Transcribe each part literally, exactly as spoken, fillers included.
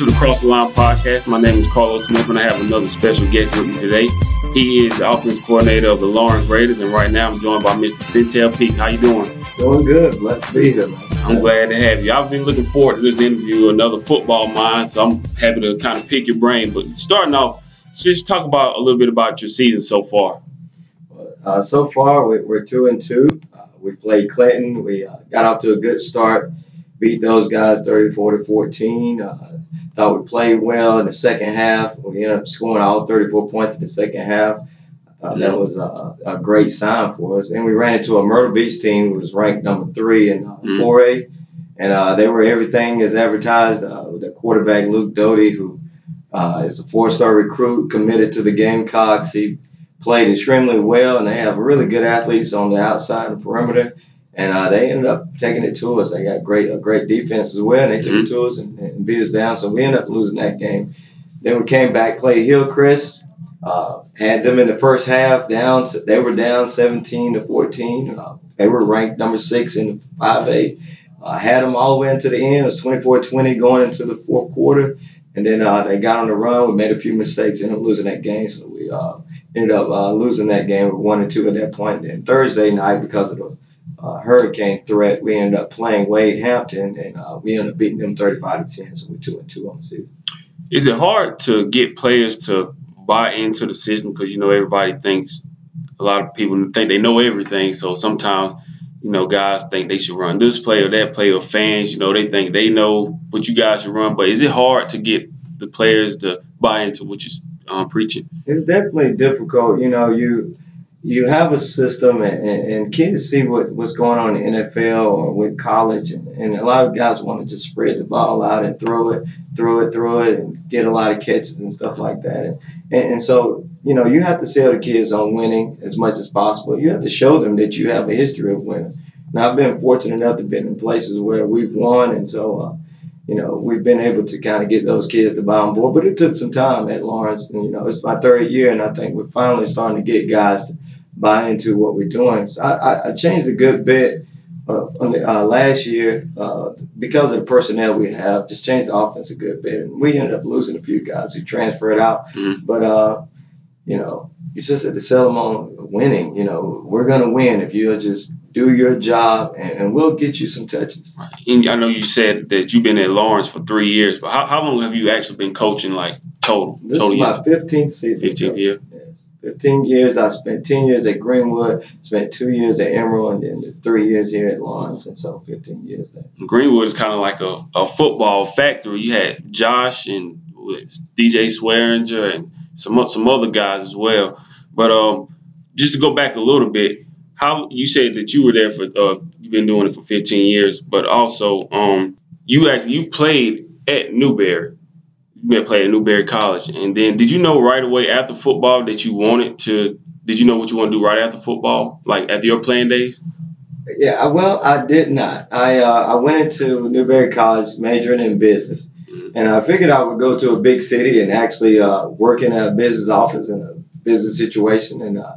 to the Cross the Line podcast. My name is Carlos Smith, and I have another special guest with me today. He is the offense coordinator of the Laurens Raiders, and right now I'm joined by Mister Sentell Peake. How you doing? Doing good. Blessed to be here, man. I'm glad to have you. I've been looking forward to this interview, another football mind, so I'm happy to kind of pick your brain. But starting off, just talk about a little bit about your season so far. Uh, so far, we, we're two and two. Uh, we played Clinton. We uh, got out to a good start. Beat those guys thirty-four to fourteen. Uh, thought we played well in the second half. We ended up scoring all thirty-four points in the second half. I thought that was a, a great sign for us. And we ran into a Myrtle Beach team who was ranked number three in uh, mm-hmm. four A. And uh, they were everything as advertised. Uh, with their quarterback, Luke Doty, who uh, is a four-star recruit, committed to the Gamecocks. He played extremely well, and they have really good athletes on the outside and perimeter. And uh, they ended up taking it to us. They got great, a great defense as well, and they mm-hmm. took it to us and, and beat us down. So we ended up losing that game. Then we came back, played Hillcrest, uh, had them in the first half down. To, they were down seventeen to fourteen. Uh, they were ranked number six in the five A. Uh, had them all the way into the end. It was twenty-four twenty going into the fourth quarter. And then uh, they got on the run. We made a few mistakes, ended up losing that game. So we uh, ended up uh, losing that game with one and two at that point. And then Thursday night, because of the Uh, hurricane threat, we ended up playing Wade Hampton, and uh, we ended up beating them thirty-five to ten, so we're two and two on the season. Is it hard to get players to buy into the system? Because, you know, everybody thinks, a lot of people think they know everything, so sometimes, you know, guys think they should run this play or that play, or fans, you know, they think they know what you guys should run, but is it hard to get the players to buy into what you're um, preaching? It's definitely difficult. You know, you – You have a system, and, and, and kids see what, what's going on in the N F L or with college, and, and a lot of guys want to just spread the ball out and throw it, throw it, throw it, and get a lot of catches and stuff like that. And, and, and so, you know, you have to sell the kids on winning as much as possible. You have to show them that you have a history of winning. Now, I've been fortunate enough to be in places where we've won, and so, uh, you know, we've been able to kind of get those kids to buy on board. But it took some time at Laurens. And, you know, it's my third year, and I think we're finally starting to get guys to buy into what we're doing. So I, I changed a good bit uh, uh, last year uh, because of the personnel we have, just changed the offense a good bit. And we ended up losing a few guys who transferred out. Mm-hmm. But, uh, you know, you just had to sell them on winning. You know, we're going to win if you'll just do your job, and, and we'll get you some touches. And I know you said that you've been at Laurens for three years, but how, how long have you actually been coaching, like, total? This total is my years? fifteenth season. fifteenth year. fifteen years. I spent ten years at Greenwood, spent two years at Emerald, and then three years here at Laurens, and so fifteen years there. Greenwood is kind of like a, a football factory. You had Josh and D J Swearing and some some other guys as well. But um, just to go back a little bit, how you said that you were there for uh, you've been doing it for fifteen years, but also um, you actually you played at Newberry. You played at Newberry College, and then did you know right away after football that you wanted to? Did you know what you want to do right after football, like after your playing days? Yeah, well, I did not. I uh, I went into Newberry College majoring in business, mm-hmm. and I figured I would go to a big city and actually uh, work in a business office in a business situation, and uh,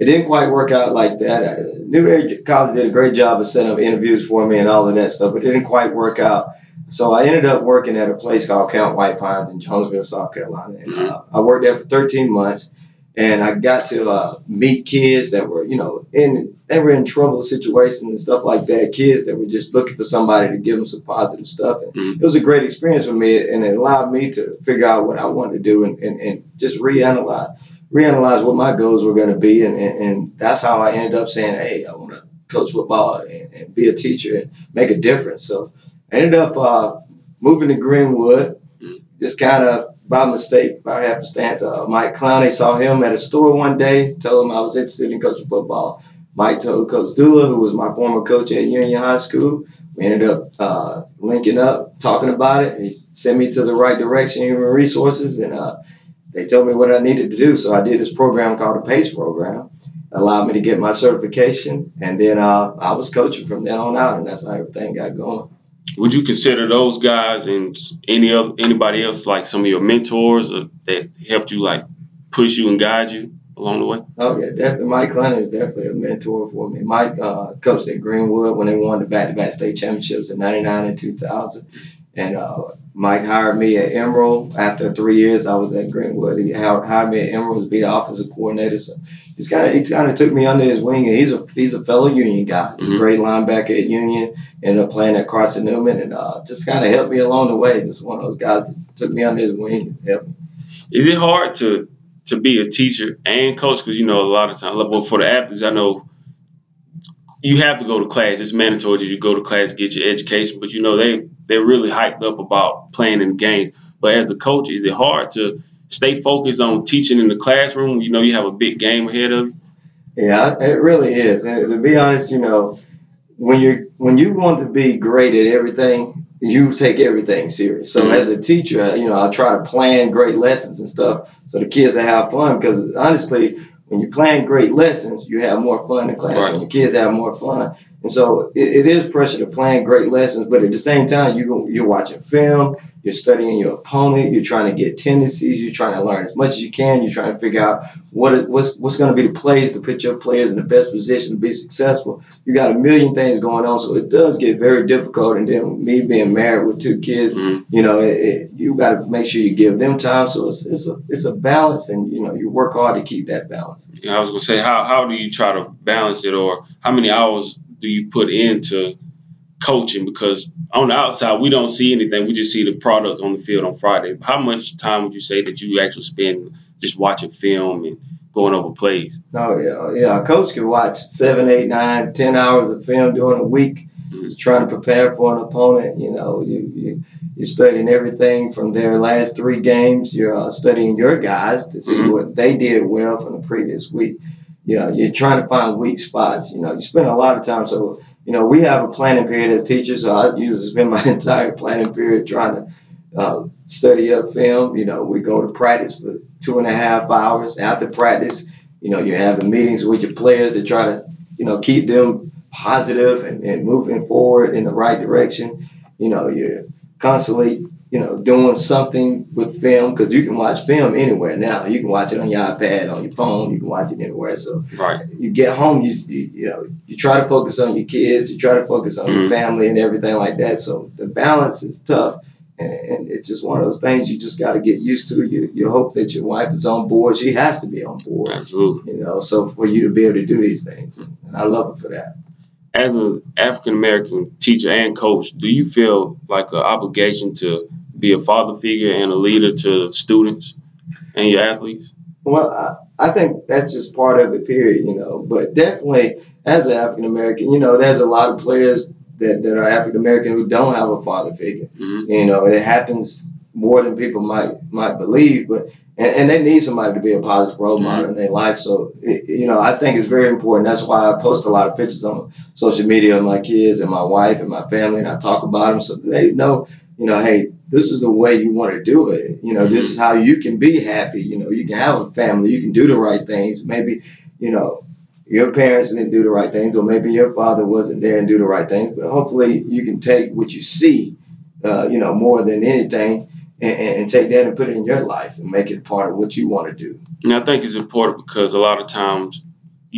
it didn't quite work out like that. I, Newberry College did a great job of setting up interviews for me and all of that stuff, but it didn't quite work out. So I ended up working at a place called Count White Pines in Jonesville, South Carolina. And, uh, I worked there for thirteen months, and I got to uh, meet kids that were, you know, in they were in trouble situations and stuff like that. Kids that were just looking for somebody to give them some positive stuff. And mm-hmm. it was a great experience for me, and it allowed me to figure out what I wanted to do and, and, and just reanalyze, reanalyze what my goals were going to be, and, and, and that's how I ended up saying, hey, I want to coach football and, and be a teacher and make a difference. So I ended up uh, moving to Greenwood, just kind of by mistake, by happenstance. Uh, Mike Clowney, saw him at a store one day, told him I was interested in coaching football. Mike told Coach Dula, who was my former coach at Union High School. We ended up uh, linking up, talking about it. He sent me to the right direction, human resources, and uh, they told me what I needed to do. So I did this program called the PACE program. Allowed me to get my certification, and then uh, I was coaching from then on out, and that's how everything got going. Would you consider those guys and any other, anybody else like some of your mentors or that helped you, like, push you and guide you along the way? Oh, yeah, definitely. Mike Clowney is definitely a mentor for me. Mike uh, coached at Greenwood when they won the back-to-back state championships in ninety-nine and two thousand. And uh, Mike hired me at Emerald. After three years, I was at Greenwood. He hired me at Emerald to be the offensive coordinator. So he's kind of he kind of took me under his wing. And he's a he's a fellow Union guy. Mm-hmm. He's a great linebacker at Union. Ended up playing at Carson Newman, and uh, just kind of helped me along the way. Just one of those guys that took me under his wing and helped me. Is it hard to to be a teacher and coach? Because you know a lot of times, well, for the athletes, I know. You have to go to class. It's mandatory that you go to class, get your education. But, you know, they, they're really hyped up about playing in games. But as a coach, is it hard to stay focused on teaching in the classroom? You know, you have a big game ahead of you. Yeah, it really is. And to be honest, you know, when you when you want to be great at everything, you take everything serious. So mm-hmm. as a teacher, you know, I try to plan great lessons and stuff so the kids will have fun because, honestly, when you're playing great lessons, you have more fun in class, right. And your kids have more fun. And so it, it is pressure to playing great lessons, but at the same time, you, you're watching film, you're studying your opponent, you're trying to get tendencies, you're trying to learn as much as you can, you're trying to figure out what what's what's going to be the plays to put your players in the best position to be successful. You got a million things going on, so it does get very difficult. And then me being married with two kids, mm-hmm. you know, it, it, you got to make sure you give them time. So it's it's a it's a balance, and you know, you work hard to keep that balance. Yeah, I was going to say, how how do you try to balance it, or how many hours do you put into coaching? Because on the outside, we don't see anything. We just see the product on the field on Friday. How much time would you say that you actually spend just watching film and going over plays? Oh, yeah. Yeah, a coach can watch seven, eight, nine, ten hours of film during a week, mm-hmm. just trying to prepare for an opponent. You know, you, you, you're studying everything from their last three games. You're uh, studying your guys to see mm-hmm. what they did well from the previous week. You know, you're trying to find weak spots. You know, you spend a lot of time. So, you know, we have a planning period as teachers. So I usually spend my entire planning period trying to uh, study up film. You know, we go to practice for two and a half hours. After practice, you know, you're having meetings with your players to try to, you know, keep them positive and, and moving forward in the right direction. You know, you're constantly, you know, doing something with film, because you can watch film anywhere now. You can watch it on your iPad, on your phone. You can watch it anywhere. So right. you get home, you, you you know, you try to focus on your kids. You try to focus on mm-hmm. your family and everything like that. So the balance is tough, and, and it's just one of those things you just got to get used to. You you hope that your wife is on board. She has to be on board. Absolutely. You know, so for you to be able to do these things, mm-hmm. and I love it for that. As an African-American teacher and coach, do you feel like an obligation to be a father figure and a leader to students and your athletes? Well, I, I think that's just part of it, period, you know. But definitely, as an African-American, you know, there's a lot of players that, that are African-American who don't have a father figure. Mm-hmm. You know, it happens more than people might might believe, but and, and they need somebody to be a positive role model in their life. So, it, you know, I think it's very important. That's why I post a lot of pictures on social media of my kids and my wife and my family, and I talk about them so they know, you know, hey, this is the way you want to do it. You know, this is how you can be happy. You know, you can have a family. You can do the right things. Maybe, you know, your parents didn't do the right things, or maybe your father wasn't there and do the right things. But hopefully you can take what you see, uh, you know, more than anything, And, and take that and put it in your life and make it part of what you want to do. And I think it's important because a lot of times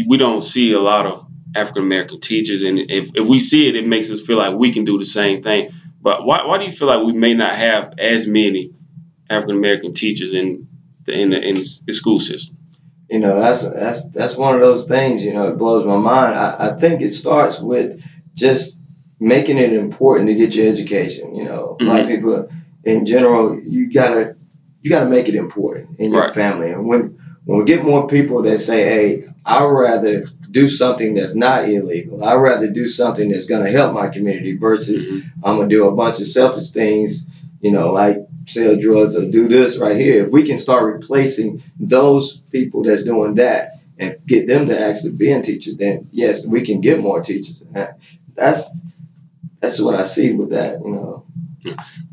we don't see a lot of African-American teachers. And if, if we see it, it makes us feel like we can do the same thing. But why, why do you feel like we may not have as many African-American teachers in the, in the, in the school system? You know, that's, that's, that's one of those things, you know, it blows my mind. I, I think it starts with just making it important to get your education. You know, mm-hmm. a lot of people, in general, you gotta you gotta make it important in your right. family. And when when we get more people that say, "Hey, I'd rather do something that's not illegal. I'd rather do something that's gonna help my community versus mm-hmm. I'm gonna do a bunch of selfish things," you know, like sell drugs or do this right here. If we can start replacing those people that's doing that and get them to actually be a teacher, then yes, we can get more teachers. That's that's what I see with that, you know.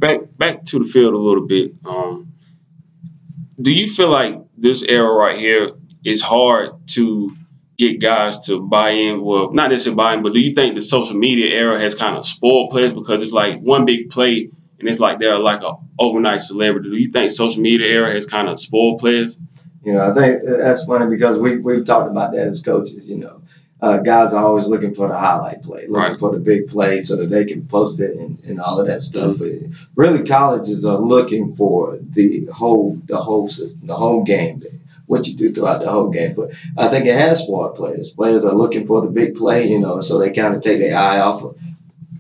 Back back to the field a little bit. Um, do you feel like this era right here is hard to get guys to buy in? Well, not necessarily buy in, but do you think the social media era has kind of spoiled players because it's like one big play and it's like they're like an overnight celebrity? Do you think social media era has kind of spoiled players? You know, I think that's funny because we, we've talked about that as coaches, you know. uh, guys are always looking for the highlight play, looking right. for the big play so that they can post it and, and all of that stuff. Mm-hmm. But really, colleges are looking for the whole the whole system, the whole game, what you do throughout the whole game. But I think it has spoiled players. Players are looking for the big play, you know, so they kind of take their eye off of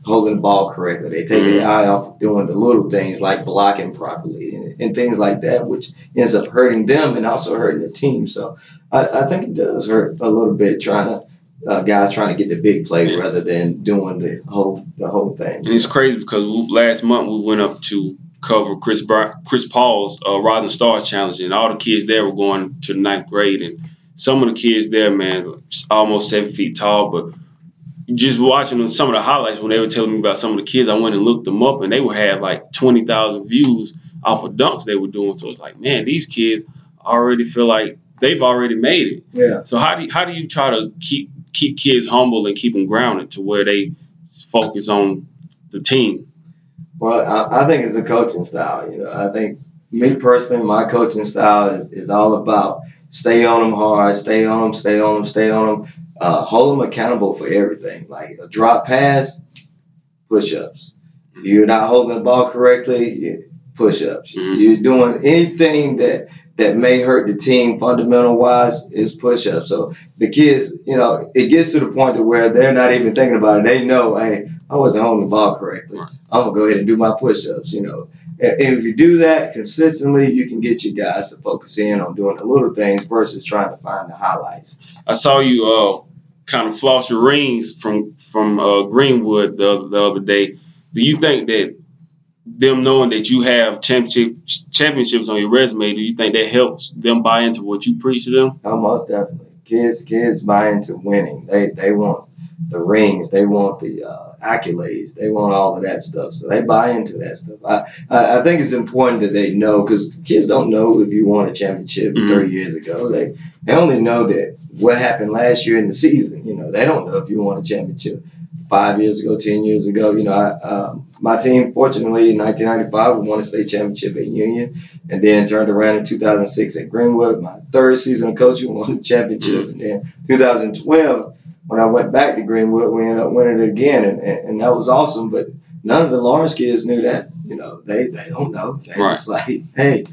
holding the ball correctly. They take mm-hmm. their eye off doing the little things like blocking properly and, and things like that, which ends up hurting them and also hurting the team. So I, I think it does hurt a little bit trying to uh, guys trying to get the big play yeah. rather than doing the whole the whole thing. And it's crazy because we, last month we went up to cover Chris Br- Chris Paul's uh, Rising Stars Challenge, and all the kids there were going to ninth grade, and some of the kids there, man, almost seven feet tall, but just watching some of the highlights when they were telling me about some of the kids, I went and looked them up, and they would have like twenty thousand views off of dunks they were doing. So it's like, man, these kids already feel like they've already made it. Yeah. So how do you, how do you try to keep keep kids humble and keep them grounded to where they focus on the team? Well, I, I think it's a coaching style. You know, I think me personally, my coaching style is, is all about stay on them hard, stay on them, stay on them, stay on them. Uh, hold them accountable for everything, like a drop pass, push-ups. You're not holding the ball correctly, push-ups. Mm-hmm. You're doing anything that, that may hurt the team fundamental-wise is push-ups. So the kids, you know, it gets to the point to where they're not even thinking about it. They know, hey, I wasn't holding the ball correctly. Right. I'm going to go ahead and do my push-ups, you know. And, and if you do that consistently, you can get your guys to focus in on doing the little things versus trying to find the highlights. I saw you uh, kind of floss your rings from from uh, Greenwood the, the other day. Do you think that them knowing that you have championship, championships on your resume, do you think that helps them buy into what you preach to them? Oh, most definitely. Kids, kids buy into winning. They they want the rings. They want the uh, accolades. They want all of that stuff. So they buy into that stuff. I, I, I think it's important that they know, because kids don't know if you won a championship mm-hmm. three years ago. They they only know that what happened last year in the season. You know, they don't know if you won a championship five years ago, ten years ago. You know, I, um, my team, fortunately, in nineteen ninety-five, we won a state championship at Union, and then turned around in two thousand six at Greenwood. My third season of coaching, won the championship, and then two thousand twelve. When I went back to Greenwood, we ended up winning it again, and, and, and that was awesome. But none of the Laurens kids knew that. You know, they, they don't know. They're right. just like, hey,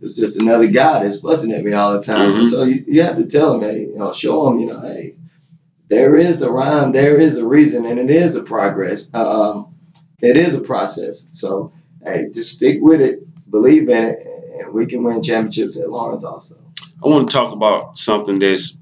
it's just another guy that's fussing at me all the time. Mm-hmm. So you, you have to tell them, hey, you know, show them, you know, hey, there is the rhyme, there is a reason, and it is a progress. Um, it is a process. So, hey, just stick with it, believe in it, and we can win championships at Laurens also. I want to talk about something that's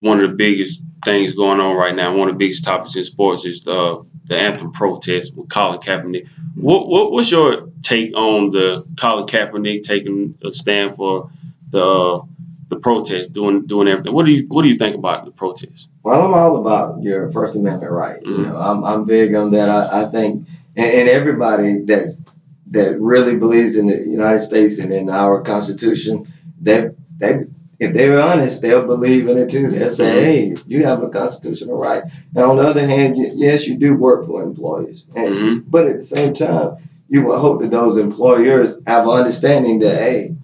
one of the biggest things going on right now. One of the biggest topics in sports is uh, the anthem protest with Colin Kaepernick. What, what what's your take on the Colin Kaepernick taking a stand for the uh, the protest, doing doing everything? What do you what do you think about the protest? Well, I'm all about your First Amendment right. Mm-hmm. You know, I'm I'm big on that. I, I think, and, and everybody that's that really believes in the United States and in our Constitution, they they. If they were honest, they'll believe in it too. They'll say, hey, you have a constitutional right. Now, on the other hand, yes, you do work for employers. And, mm-hmm. But at the same time, you would hope that those employers have an understanding that, hey,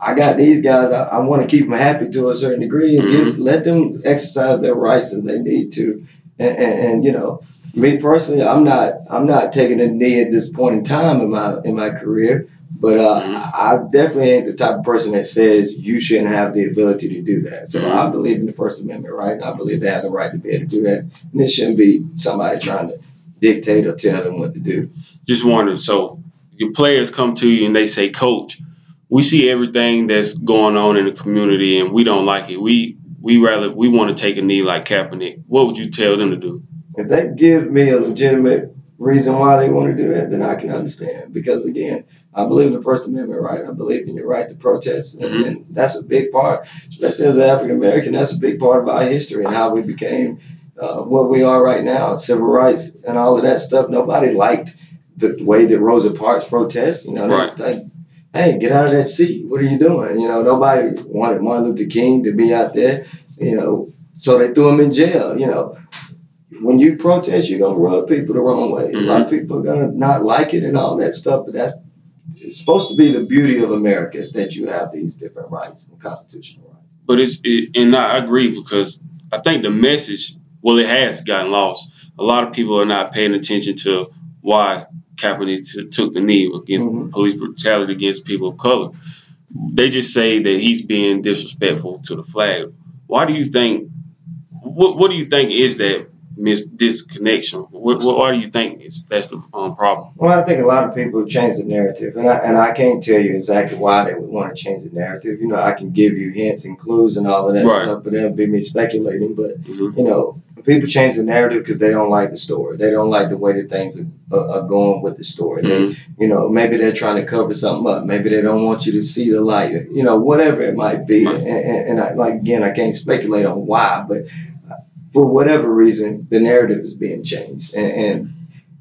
I got these guys. I, I want to keep them happy to a certain degree and mm-hmm. give, let them exercise their rights as they need to. And, and, and, you know, me personally, I'm not I'm not taking a knee at this point in time in my in my career. But uh, mm-hmm. I definitely ain't the type of person that says you shouldn't have the ability to do that. So mm-hmm. I believe in the First Amendment, right? And I believe they have the right to be able to do that. And it shouldn't be somebody trying to dictate or tell them what to do. Just wondering, so your players come to you and they say, Coach, we see everything that's going on in the community and we don't like it. We we rather we want to take a knee like Kaepernick. What would you tell them to do? If they give me a legitimate reason why they want to do that, then I can understand. Because, again, I believe in the First Amendment right. I believe in your right to protest. And, mm-hmm. and that's a big part, especially as an African-American, that's a big part of our history and how we became uh, what we are right now, civil rights and all of that stuff. Nobody liked the way that Rosa Parks protested. You know, right. They, they, hey, get out of that seat. What are you doing? You know, nobody wanted Martin Luther King to be out there, you know, so they threw him in jail, you know. When you protest, you're going to rub people the wrong way. Mm-hmm. A lot of people are going to not like it and all that stuff, but that's it's supposed to be the beauty of America is that you have these different rights and constitutional rights. But it's, it, and I agree because I think the message well, it has gotten lost. A lot of people are not paying attention to why Kaepernick t- took the knee against mm-hmm. police brutality against people of color. They just say that he's being disrespectful to the flag. Why do you think? What What do you think is that mis- disconnection? What, what Why do you think is that's the um, problem? Well, I think a lot of people have changed the narrative, and I and I can't tell you exactly why they would want to change the narrative. You know, I can give you hints and clues and all of that right. stuff, but that would be me speculating. But mm-hmm. you know, people change the narrative because they don't like the story. They don't like the way that things are, are going with the story. Mm-hmm. They, you know, maybe they're trying to cover something up. Maybe they don't want you to see the light. You know, whatever it might be. And, and, and I, like again, I can't speculate on why, but for whatever reason, the narrative is being changed, and and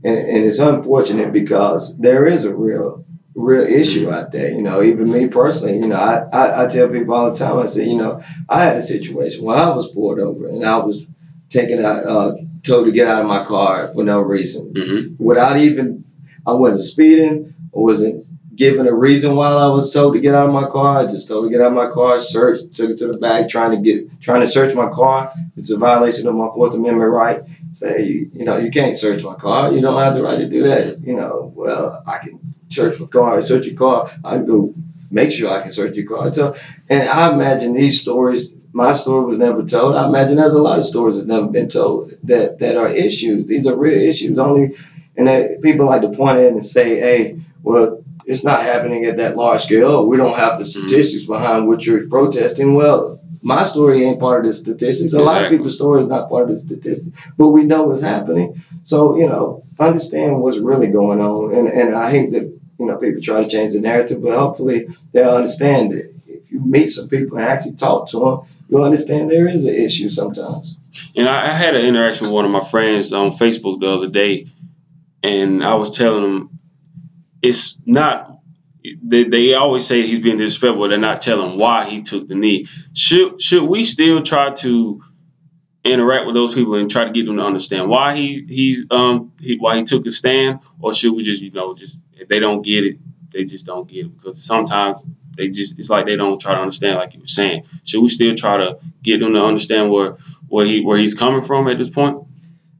and, and it's unfortunate because there is a real real issue out there. You know, even me personally, you know, I, I, I tell people all the time. I say, you know, I had a situation where I was pulled over and I was taken out, uh, told to get out of my car for no reason. Mm-hmm. Without even, I wasn't speeding, I wasn't given a reason why I was told to get out of my car. I just told to get out of my car, searched, took it to the back, trying to get, trying to search my car. It's a violation of my Fourth Amendment right. Say, you, you know, you can't search my car. You don't have the right to do that. You know, well, I can search my car, search your car. I can go make sure I can search your car. So, and I imagine these stories. My story was never told. I imagine there's a lot of stories that's never been told that, that are issues. These are real issues. Only, and that people like to point in and say, hey, well, it's not happening at that large scale. We don't have the statistics behind what you're protesting. Well, my story ain't part of the statistics. A lot of people's story is not part of the statistics, but we know what's happening. So, you know, understand what's really going on. And, and I hate that, you know, people try to change the narrative, but hopefully they'll understand it. If you meet some people and actually talk to them, you understand there is an issue sometimes. And I, I had an interaction with one of my friends on Facebook the other day, and I was telling him it's not they, they always say he's being disrespectful. They're not telling why he took the knee. Should should we still try to interact with those people and try to get them to understand why he he's um he, why he took a stand, or should we just you know just if they don't get it, they just don't get it? Because sometimes they just, it's like they don't try to understand, like you were saying. Should we still try to get them to understand where, where he where he's coming from at this point?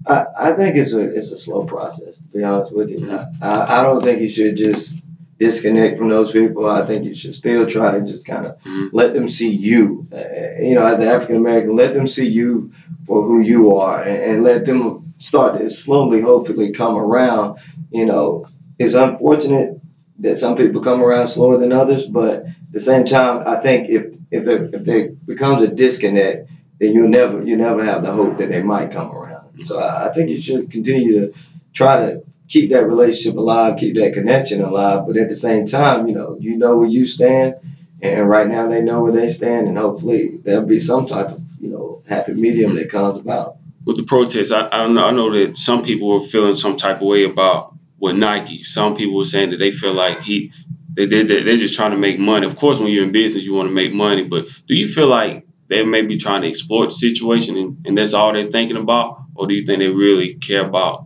I, I think it's a it's a slow process, to be honest with you. Mm-hmm. I, I don't think you should just disconnect from those people. I think you should still try to just kind of mm-hmm. let them see you. Uh, you know, as an African American, let them see you for who you are, and, and let them start to slowly, hopefully, come around. You know, it's unfortunate that some people come around slower than others, but at the same time, I think if if it, if there becomes a disconnect, then you'll never you never have the hope that they might come around. So I, I think you should continue to try to keep that relationship alive, keep that connection alive. But at the same time, you know you know where you stand, and right now they know where they stand, and hopefully there'll be some type of you know happy medium that comes about. With the protests, I I know, I know that some people were feeling some type of way about with Nike. Some people were saying that they feel like he, they, they, they're just trying to make money. Of course, when you're in business, you want to make money. But do you feel like they may be trying to exploit the situation and, and that's all they're thinking about? Or do you think they really care about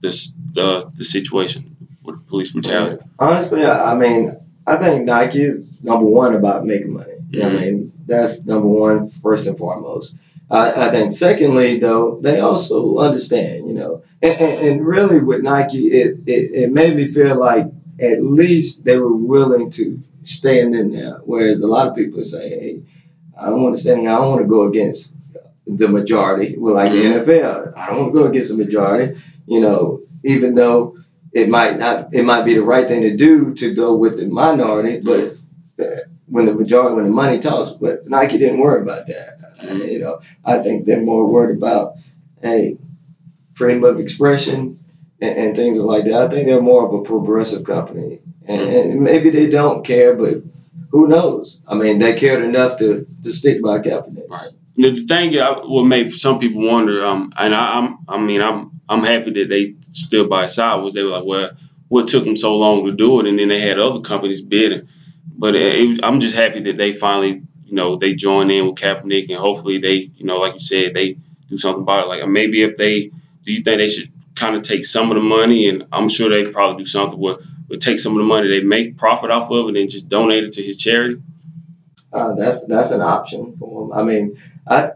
this the, the situation with police brutality? Honestly, I mean, I think Nike is number one about making money. Mm-hmm. I mean, that's number one, first and foremost. I, I think secondly, though, they also understand, you know, and, and, and really with Nike, it, it, it made me feel like at least they were willing to stand in there, whereas a lot of people say, hey, I don't want to stand in there. I don't want to go against the majority. Well, like the N F L, I don't want to go against the majority, you know, even though it might not, it might be the right thing to do to go with the minority, but when the majority, when the money talks, but Nike didn't worry about that. And, you know, I think they're more worried about, hey, freedom of expression and, and things like that. I think they're more of a progressive company. And, and maybe they don't care, but who knows? I mean, they cared enough to, to stick by Kaepernick. Right. The thing that will make some people wonder, um, and I, I'm, I mean, I'm, I'm happy that they stood by his side, was they were like, well, what took them so long to do it? And then they had other companies bidding. But it, I'm just happy that they finally – you know, they join in with Kaepernick, and hopefully they, you know, like you said, they do something about it. Like maybe if they, do you think they should kind of take some of the money? And I'm sure they probably do something where would take some of the money they make profit off of and then just donate it to his charity. Uh, that's that's an option for them. I mean, I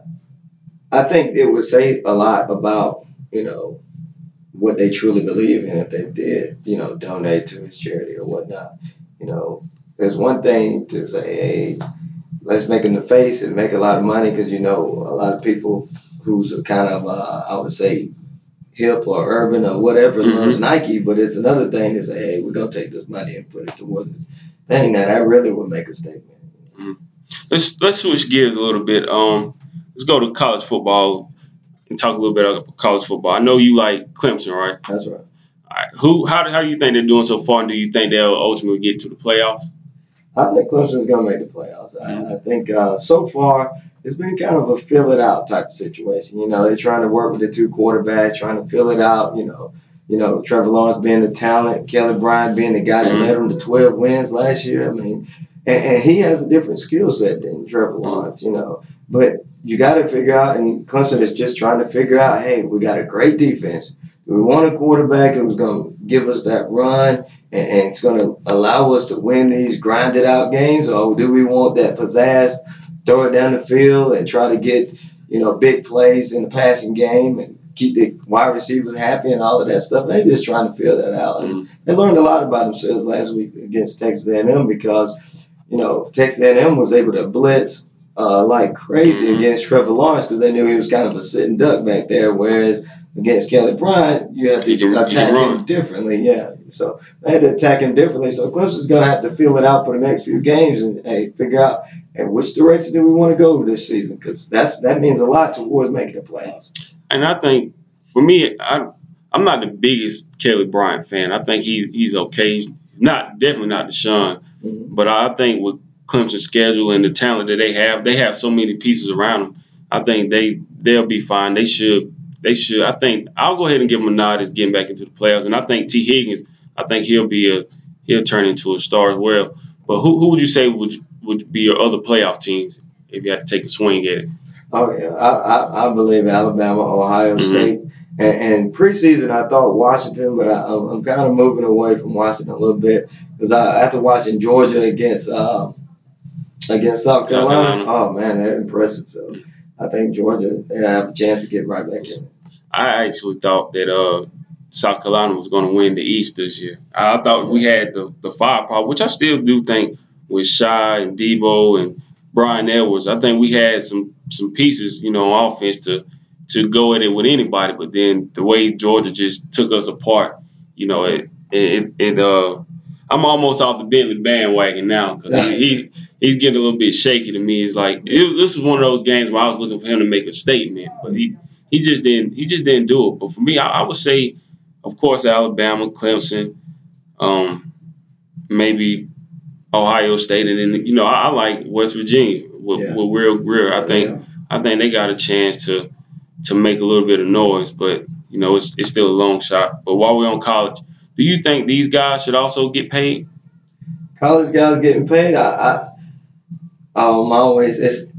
I think it would say a lot about, you know, what they truly believe in if they did, you know, donate to his charity or whatnot. You know, there's one thing to say, hey, let's make him the face and make a lot of money because, you know, a lot of people who's kind of, uh, I would say, hip or urban or whatever mm-hmm. loves Nike, but it's another thing to say, hey, we're going to take this money and put it towards this thing. Now, that really would make a statement. Mm-hmm. Let's let's switch gears a little bit. Um, let's go to college football and talk a little bit about college football. I know you like Clemson, right? That's right. All right. Who? How? How do you think they're doing so far? And do you think they'll ultimately get to the playoffs? I think Clemson's going to make the playoffs. Mm-hmm. I, I think uh, so far it's been kind of a fill it out type of situation. You know, they're trying to work with the two quarterbacks, trying to fill it out. You know, you know, Trevor Laurens being the talent, Kelly Bryant being the guy that mm-hmm. led them to twelve wins last year. I mean. And he has a different skill set than Trevor Laurens, you know. But you got to figure out, and Clemson is just trying to figure out, hey, we got a great defense. We want a quarterback who's going to give us that run and, and it's going to allow us to win these grinded-out games, or do we want that pizzazz, throw it down the field and try to get, you know, big plays in the passing game and keep the wide receivers happy and all of that stuff. They're just trying to figure that out. And they learned a lot about themselves last week against Texas A and M because – you know, Texas A and M was able to blitz uh, like crazy mm-hmm. against Trevor Laurens because they knew he was kind of a sitting duck back there, whereas against Kelly Bryant, you have to can, attack him differently. Yeah, so they had to attack him differently. So Clemson's going to have to feel it out for the next few games and hey, figure out hey, which direction do we want to go this season because that's that means a lot towards making the playoffs. And I think, for me, I, I'm not the biggest Kelly Bryant fan. I think he's, he's okay. He's not definitely not Deshaun. Mm-hmm. But I think with Clemson's schedule and the talent that they have, they have so many pieces around them. I think they they'll be fine. They should they should. I think I'll go ahead and give them a nod as getting back into the playoffs. And I think T Higgins, I think he'll be a he'll turn into a star as well. But who who would you say would would be your other playoff teams if you had to take a swing at it? Oh yeah, I I, I believe Alabama, Ohio mm-hmm. State. And, and preseason, I thought Washington, but I, I'm, I'm kind of moving away from Washington a little bit because after watching Georgia against um, against South Carolina, oh man, they're impressive. So I think Georgia they have a chance to get right back in. I actually thought that uh, South Carolina was going to win the East this year. I thought we had the the firepower, which I still do think with Shy and Debo and Brian Edwards. I think we had some some pieces, you know, on offense to. to go at it with anybody, but then the way Georgia just took us apart, you know, it it, it uh, I'm almost off the Bentley bandwagon now because he, he he's getting a little bit shaky to me. It's like it, this was one of those games where I was looking for him to make a statement, but he, he just didn't he just didn't do it. But for me, I, I would say, of course, Alabama, Clemson, um, maybe Ohio State, and then you know I, I like West Virginia with, yeah. with Will Greer. I think yeah. I think they got a chance to. to make a little bit of noise, but, you know, it's it's still a long shot. But while we're on college, do you think these guys should also get paid? College guys getting paid? I, I, um, I always, it's,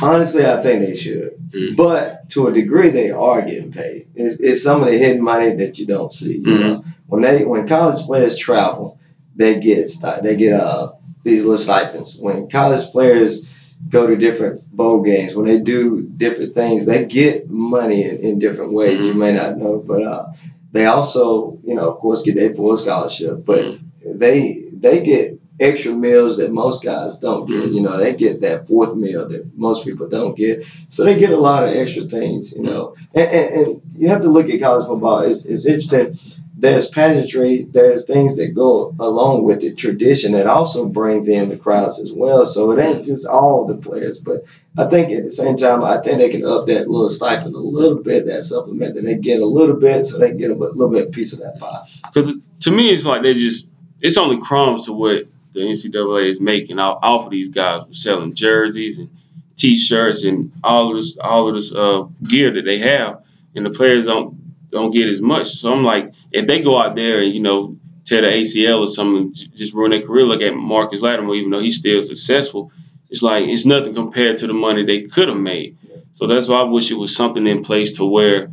honestly, I think they should. Mm. But to a degree, they are getting paid. It's, it's some of the hidden money that you don't see. You mm-hmm. know? When they when college players travel, they get they get uh, these little stipends. When college players go to different bowl games, when they do different things, they get money in, in different ways. You may not know, but uh, they also, you know, of course, get their full scholarship, but they they get extra meals that most guys don't get. You know, they get that fourth meal that most people don't get. So they get a lot of extra things, you know. And, and, and you have to look at college football. It's, it's interesting. There's pageantry. There's things that go along with it, tradition that also brings in the crowds as well. So it ain't just all the players. But I think at the same time, I think they can up that little stipend a little bit, that supplement that they get a little bit, so they can get a little bit piece of that pie. Because to me, it's like they just – it's only crumbs to what the N C double A is making off of these guys. We're selling jerseys and T-shirts and all of this, all of this uh, gear that they have, and the players don't – don't get as much. So I'm like, if they go out there and, you know, tear the A C L or something, just ruin their career, look at Marcus Lattimore, even though he's still successful, it's like it's nothing compared to the money they could have made. Yeah. So that's why I wish it was something in place to where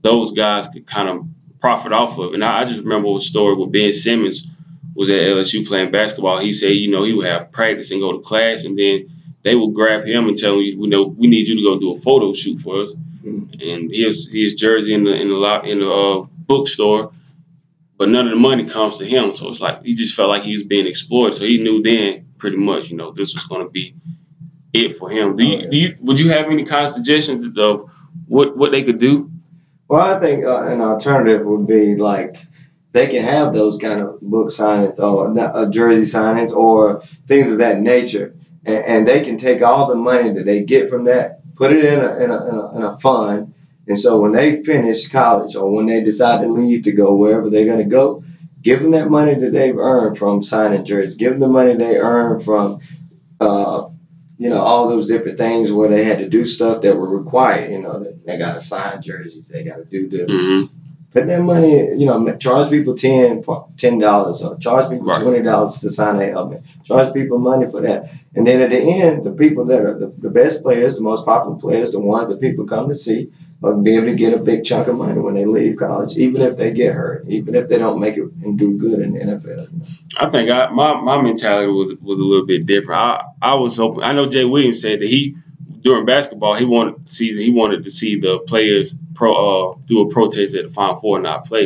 those guys could kind of profit off of. And I, I just remember a story where Ben Simmons was at L S U playing basketball. He said, you know, he would have practice and go to class, and then they will grab him and tell him, you know, we need you to go do a photo shoot for us. Mm-hmm. And here's his jersey in the in the lot in the uh, bookstore, but none of the money comes to him. So it's like he just felt like he was being exploited. So he knew then pretty much, you know, this was going to be it for him. Do you, oh, yeah. do you would you have any kind of suggestions of what what they could do? Well, I think uh, an alternative would be like they can have those kind of book signings or uh, jersey signings or things of that nature, and, and they can take all the money that they get from that, put it in a, in a in a in a fund, and so when they finish college or when they decide to leave to go wherever they're going to go, give them that money that they've earned from signing jerseys, give them the money they earned from. Uh, You know, all those different things where they had to do stuff that were required. You know, they got to sign jerseys, they got to do this. Mm-hmm. Put that money, you know, charge people ten dollars or charge people right. twenty dollars to sign a helmet. Charge people money for that, and then at the end, the people that are the, the best players, the most popular players, the ones that people come to see, will be able to get a big chunk of money when they leave college, even if they get hurt, even if they don't make it and do good in the N F L. I think I, my my mentality was was a little bit different. I I was hoping. I know Jay Williams said that he during basketball he wanted season he wanted to see the players pro uh, do a protest at the Final Four and not play.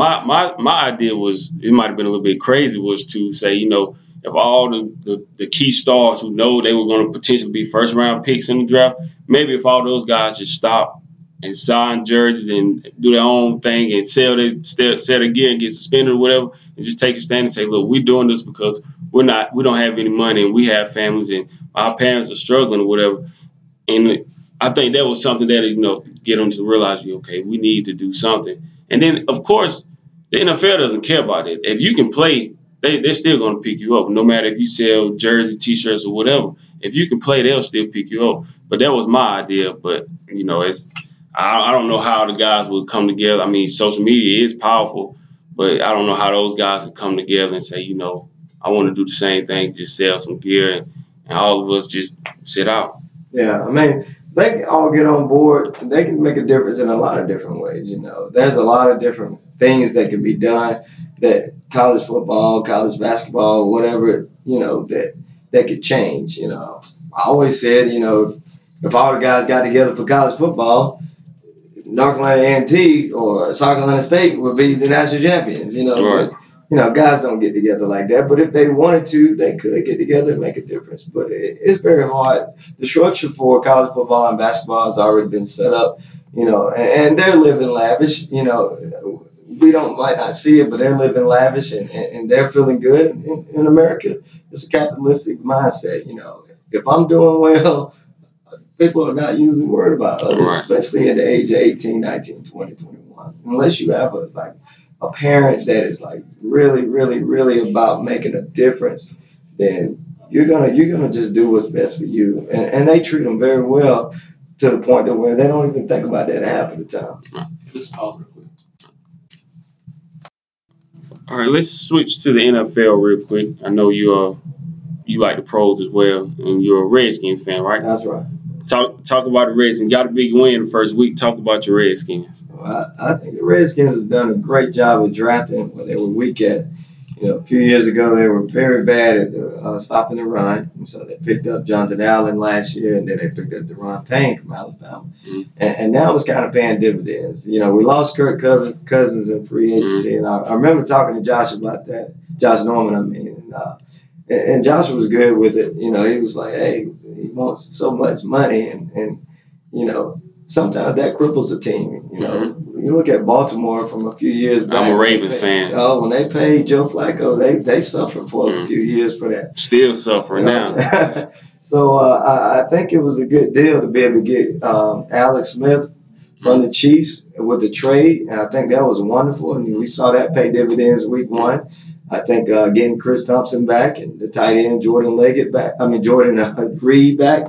My my my idea was it might have been a little bit crazy was to say, you know, if all the, the, the key stars who know they were going to potentially be first round picks in the draft, maybe if all those guys just stop and sign jerseys and do their own thing and sell their sell their gear and get suspended or whatever, and just take a stand and say, look, we're doing this because we're not we don't have any money and we have families and our parents are struggling or whatever. And I think that was something that, you know, get them to realize, okay, we need to do something. And then, of course, the N F L doesn't care about it. If you can play, they, they're still going to pick you up, no matter if you sell jersey, T-shirts or whatever. If you can play, they'll still pick you up. But that was my idea. But, you know, it's I, I don't know how the guys would come together. I mean, social media is powerful, but I don't know how those guys would come together and say, you know, I want to do the same thing, just sell some gear, and, and all of us just sit out. Yeah, I mean, they can all get on board. They can make a difference in a lot of different ways, you know. There's a lot of different things that can be done that college football, college basketball, whatever, you know, that, that could change, you know. I always said, you know, if, if all the guys got together for college football, North Carolina A and T or South Carolina State would be the national champions, you know. Right. But, you know, guys don't get together like that. But if they wanted to, they could get together and make a difference. But it, it's very hard. The structure for college football and basketball has already been set up, you know, and, and they're living lavish. You know, we don't might not see it, but they're living lavish and, and, and they're feeling good. In, in America, it's a capitalistic mindset. You know, if I'm doing well, people are not usually worried about others, right. Especially at the age of eighteen, nineteen, twenty, twenty-one. Unless you have a, like, a parent that is like really, really, really about making a difference, then you're gonna you're gonna just do what's best for you, and, and they treat them very well to the point to where they don't even think about that half of the time. Let's pause real quick. All right, let's switch to the N F L real quick. I know you uh you like the pros as well, and you're a Redskins fan, right? That's right. Talk talk about the Redskins. Got a big win the first week. Talk about your Redskins. Well, I, I think the Redskins have done a great job of drafting where they were weak at. You know, a few years ago they were very bad at the, uh, stopping the run, and so they picked up Jonathan Allen last year, and then they picked up Deron Payne from Alabama, mm-hmm. and, and now it's kind of paying dividends. You know, we lost Kirk Cousins in free agency, mm-hmm. and I, I remember talking to Josh about that. Josh Norman, I mean, and, uh, and, and Josh was good with it. You know, he was like, hey. He wants so much money, and, and you know, sometimes that cripples the team. You know, mm-hmm. You look at Baltimore from a few years back. I'm a Ravens paid, fan. Oh, when they paid Joe Flacco, they, they suffered for mm-hmm. a few years for that. Still suffering you know? now. So uh, I, I think it was a good deal to be able to get um, Alex Smith from the Chiefs with the trade. And I think that was wonderful, and we saw that pay dividends week one. I think uh, getting Chris Thompson back and the tight end Jordan Leggett back, I mean Jordan uh, Reed back,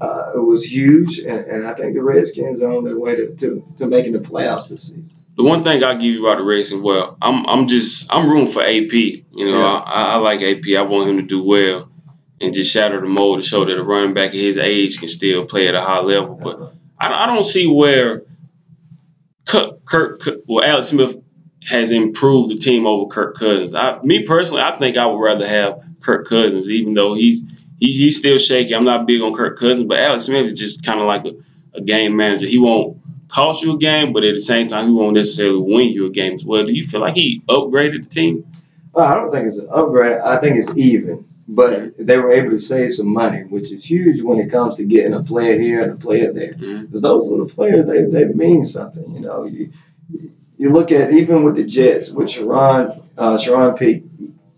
uh, it was huge, and, and I think the Redskins are on their way to, to, to making the playoffs this season. The one thing I give you about the Redskins, well, I'm I'm just I'm rooting for A P. You know, yeah. I, I like A P. I want him to do well and just shatter the mold to show that a running back at his age can still play at a high level. But uh-huh. I, I don't see where Kirk, Kirk, Kirk well Alex Smith has improved the team over Kirk Cousins. I, me personally, I think I would rather have Kirk Cousins, even though he's he, he's still shaky. I'm not big on Kirk Cousins, but Alex Smith is just kind of like a, a game manager. He won't cost you a game, but at the same time, he won't necessarily win you a game as well. Do you feel like he upgraded the team? Well, I don't think it's an upgrade. I think it's even. But they were able to save some money, which is huge when it comes to getting a player here and a player there. Mm-hmm. Because those little players, they, they mean something. You know, you you look at even with the Jets, with Sherron, uh, Sentell Peake,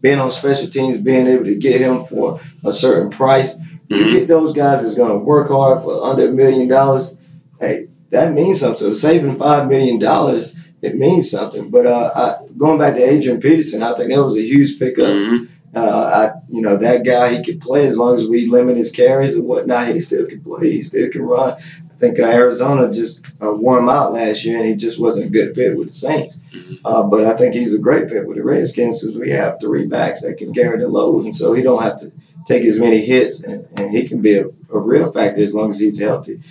being on special teams, being able to get him for a certain price, mm-hmm. you get those guys that's going to work hard for under a million dollars. Hey, that means something. So saving five million dollars, it means something. But uh, I, going back to Adrian Peterson, I think that was a huge pickup. Mm-hmm. Uh, I, you know, that guy, he can play as long as we limit his carries and whatnot. He still can play. He still can run. I think uh, Arizona just uh, wore him out last year, and he just wasn't a good fit with the Saints. Uh, but I think he's a great fit with the Redskins because we have three backs that can carry the load, and so he don't have to take as many hits, and, and he can be a, a real factor as long as he's healthy.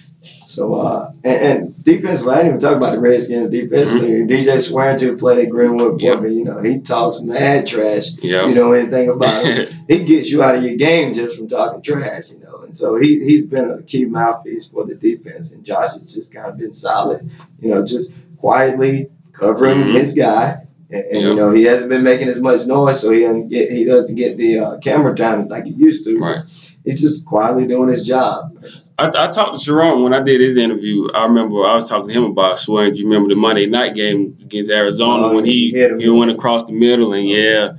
So, uh, and, and defensively, I didn't even talk about the Redskins defensively. Mm-hmm. D J Swearing played at Greenwood for yep. me. You know, he talks mad trash. Yep. You know anything about him? He gets you out of your game just from talking trash, you know. And so he, he's been a key mouthpiece for the defense. And Josh has just kind of been solid, you know, just quietly covering mm-hmm. his guy. And, and yep. you know, he hasn't been making as much noise, so he doesn't get, he doesn't get the uh, camera time like he used to. Right. He's just quietly doing his job. I, I talked to Jerome when I did his interview. I remember I was talking to him about Swearing. Do you remember the Monday night game against Arizona oh, when he, he went across the middle? And, yeah,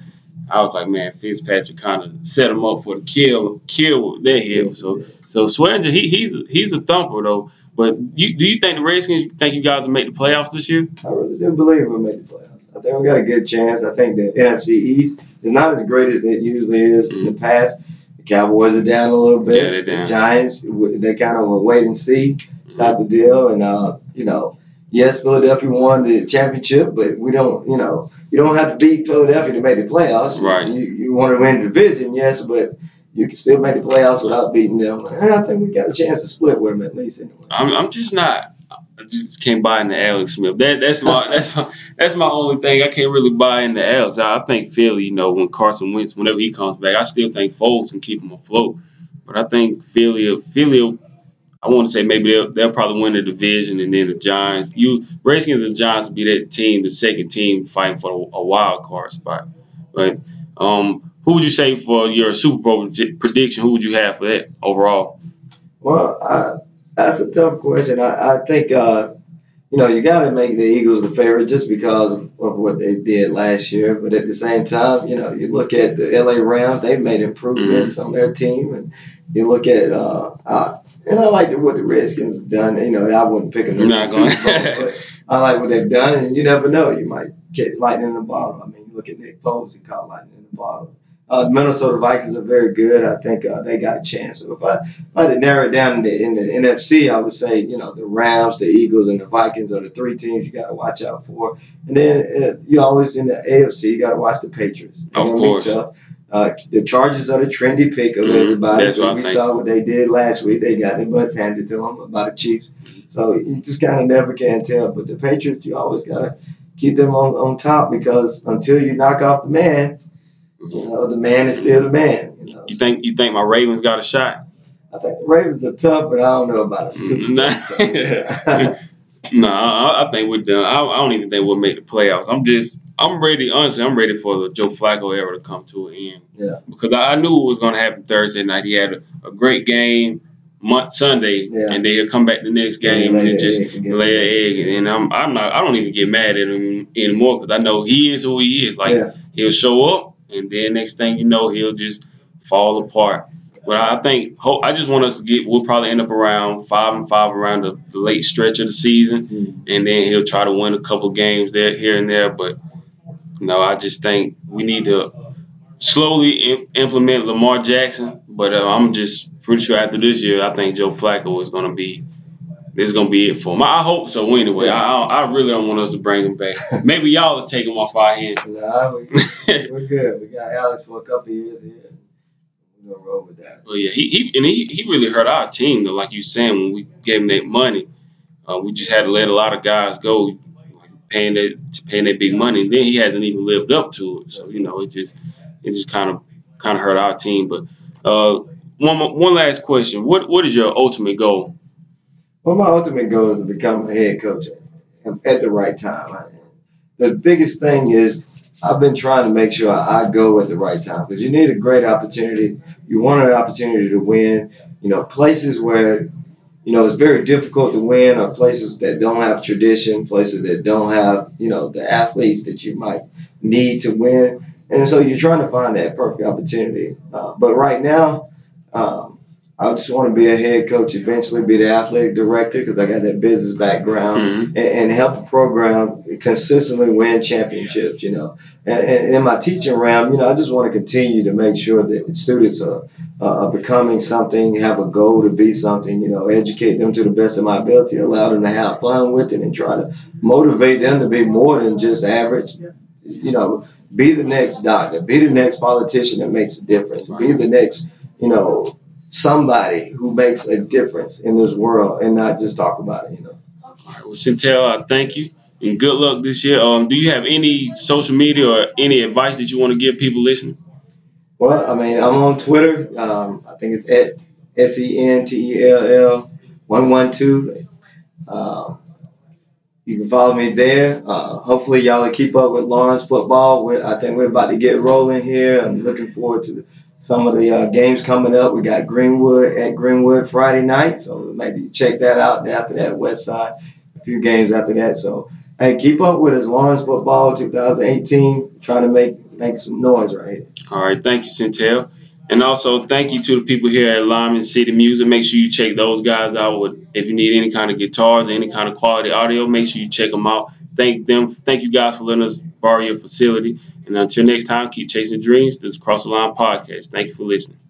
I was like, man, Fitzpatrick kind of set him up for the kill, kill with that hill. So, so Swearing, he, he's, he's a thumper, though. But you, do you think the Redskins, think you guys will make the playoffs this year? I really do believe we'll make the playoffs. I think we got a good chance. I think the N F C East is not as great as it usually is mm-hmm. in the past. Cowboys are down a little bit. Yeah, they're down. The Giants, they kind of a wait and see type of deal. And, uh, you know, yes, Philadelphia won the championship, but we don't, you know, you don't have to beat Philadelphia to make the playoffs. Right. You, you want to win the division, yes, but you can still make the playoffs without beating them. And I think we got a chance to split with them at least anyway. I'm, I'm just not. I just can't buy into Alex Smith. That, that's my that's my, that's my only thing. I can't really buy into Alex. I, I think Philly, you know, when Carson Wentz, whenever he comes back, I still think Foles can keep him afloat. But I think Philly, Philly, I want to say maybe they'll, they'll probably win the division and then the Giants. You Redskins and Giants will be that team, the second team fighting for a, a wild card spot. But um, who would you say for your Super Bowl prediction? Who would you have for that overall? Well, I. That's a tough question. I, I think, uh, you know, you got to make the Eagles the favorite just because of, of what they did last year. But at the same time, you know, you look at the L A Rams, they've made improvements mm-hmm. on their team. And you look at, uh, I, and I like what the Redskins have done. You know, I wouldn't pick them. Not going. But I like what they've done. And you never know. You might catch lightning in the bottle. I mean, you look at Nick Foles, he caught lightning in the bottle. Uh, Minnesota Vikings are very good. I think uh, they got a chance. So if I, if I had to narrow it down in the, in the N F C, I would say, you know, the Rams, the Eagles, and the Vikings are the three teams you got to watch out for. And then uh, you always in the A F C, you got to watch the Patriots. Of course. Uh, the Chargers are the trendy pick of mm-hmm. everybody. That's what we I saw what they did last week. They got their butts handed to them by the Chiefs. So you just kind of never can tell. But the Patriots, you always got to keep them on, on top because until you knock off the man, you know, the man is still the man. You know? You think you think my Ravens got a shot? I think the Ravens are tough, but I don't know about a Super Bowl. Nah. No, I, I think we're done. I, I don't even think we'll make the playoffs. I'm just, I'm ready. Honestly, I'm ready for the Joe Flacco era to come to an end. Yeah. Because I knew what was going to happen Thursday night. He had a, a great game month Sunday, yeah. and then he'll come back the next game and, and just lay an egg. And I'm, I'm not, I don't even get mad at him anymore because I know he is who he is. Like yeah. he'll show up. And then next thing you know, he'll just fall apart. But I think I just want us to get. We'll probably end up around five and five around the, the late stretch of the season, mm-hmm. and then he'll try to win a couple games there, here and there. But no, I just think we need to slowly im- implement Lamar Jackson. But uh, I'm just pretty sure after this year, I think Joe Flacco is going to be. This is going to be it for him. I hope so anyway. I I really don't want us to bring him back. Maybe y'all will take him off our hands. Nah, we, we're good. We got Alex for a couple of years here. We're going to roll with that. Well, yeah, he, he and he, he really hurt our team, though, like you saying, when we gave him that money. Uh, we just had to let a lot of guys go paying that, paying that big money. And then he hasn't even lived up to it. So, you know, it just it just kind of kind of hurt our team. But uh, one one last question. What what is your ultimate goal? Well, my ultimate goal is to become a head coach at the right time. The biggest thing is I've been trying to make sure I go at the right time, because you need a great opportunity. You want an opportunity to win. You know, places where, you know, it's very difficult to win are places that don't have tradition, places that don't have, you know, the athletes that you might need to win. And so you're trying to find that perfect opportunity. Uh, but right now, um, I just want to be a head coach, eventually be the athletic director, because I got that business background, mm-hmm. and, and help the program consistently win championships, you know. And, and in my teaching realm, you know, I just want to continue to make sure that students are, uh, are becoming something, have a goal to be something, you know, educate them to the best of my ability, allow them to have fun with it, and try to motivate them to be more than just average. You know, be the next doctor, be the next politician that makes a difference, be the next, you know, somebody who makes a difference in this world, and not just talk about it, you know. All right, well, Sentell, I thank you, and good luck this year. Um, do you have any social media or any advice that you want to give people listening? Well, I mean, I'm on Twitter. Um, I think it's at S E N T E L L one one two. Um, You can follow me there. Uh, hopefully, y'all will keep up with Laurens football. We're, I think we're about to get rolling here. I'm looking forward to the, some of the uh, games coming up. We got Greenwood at Greenwood Friday night, so maybe check that out. And after that, West Side, a few games after that. So, hey, keep up with us, Laurens football twenty eighteen. Trying to make, make some noise right here. All right. Thank you, Sentell. And also, thank you to the people here at Lyman City Music. Make sure you check those guys out. With, if you need any kind of guitars or any kind of quality audio, make sure you check them out. Thank them. Thank you guys for letting us borrow your facility. And until next time, keep chasing dreams. This is Cross the Line Podcast. Thank you for listening.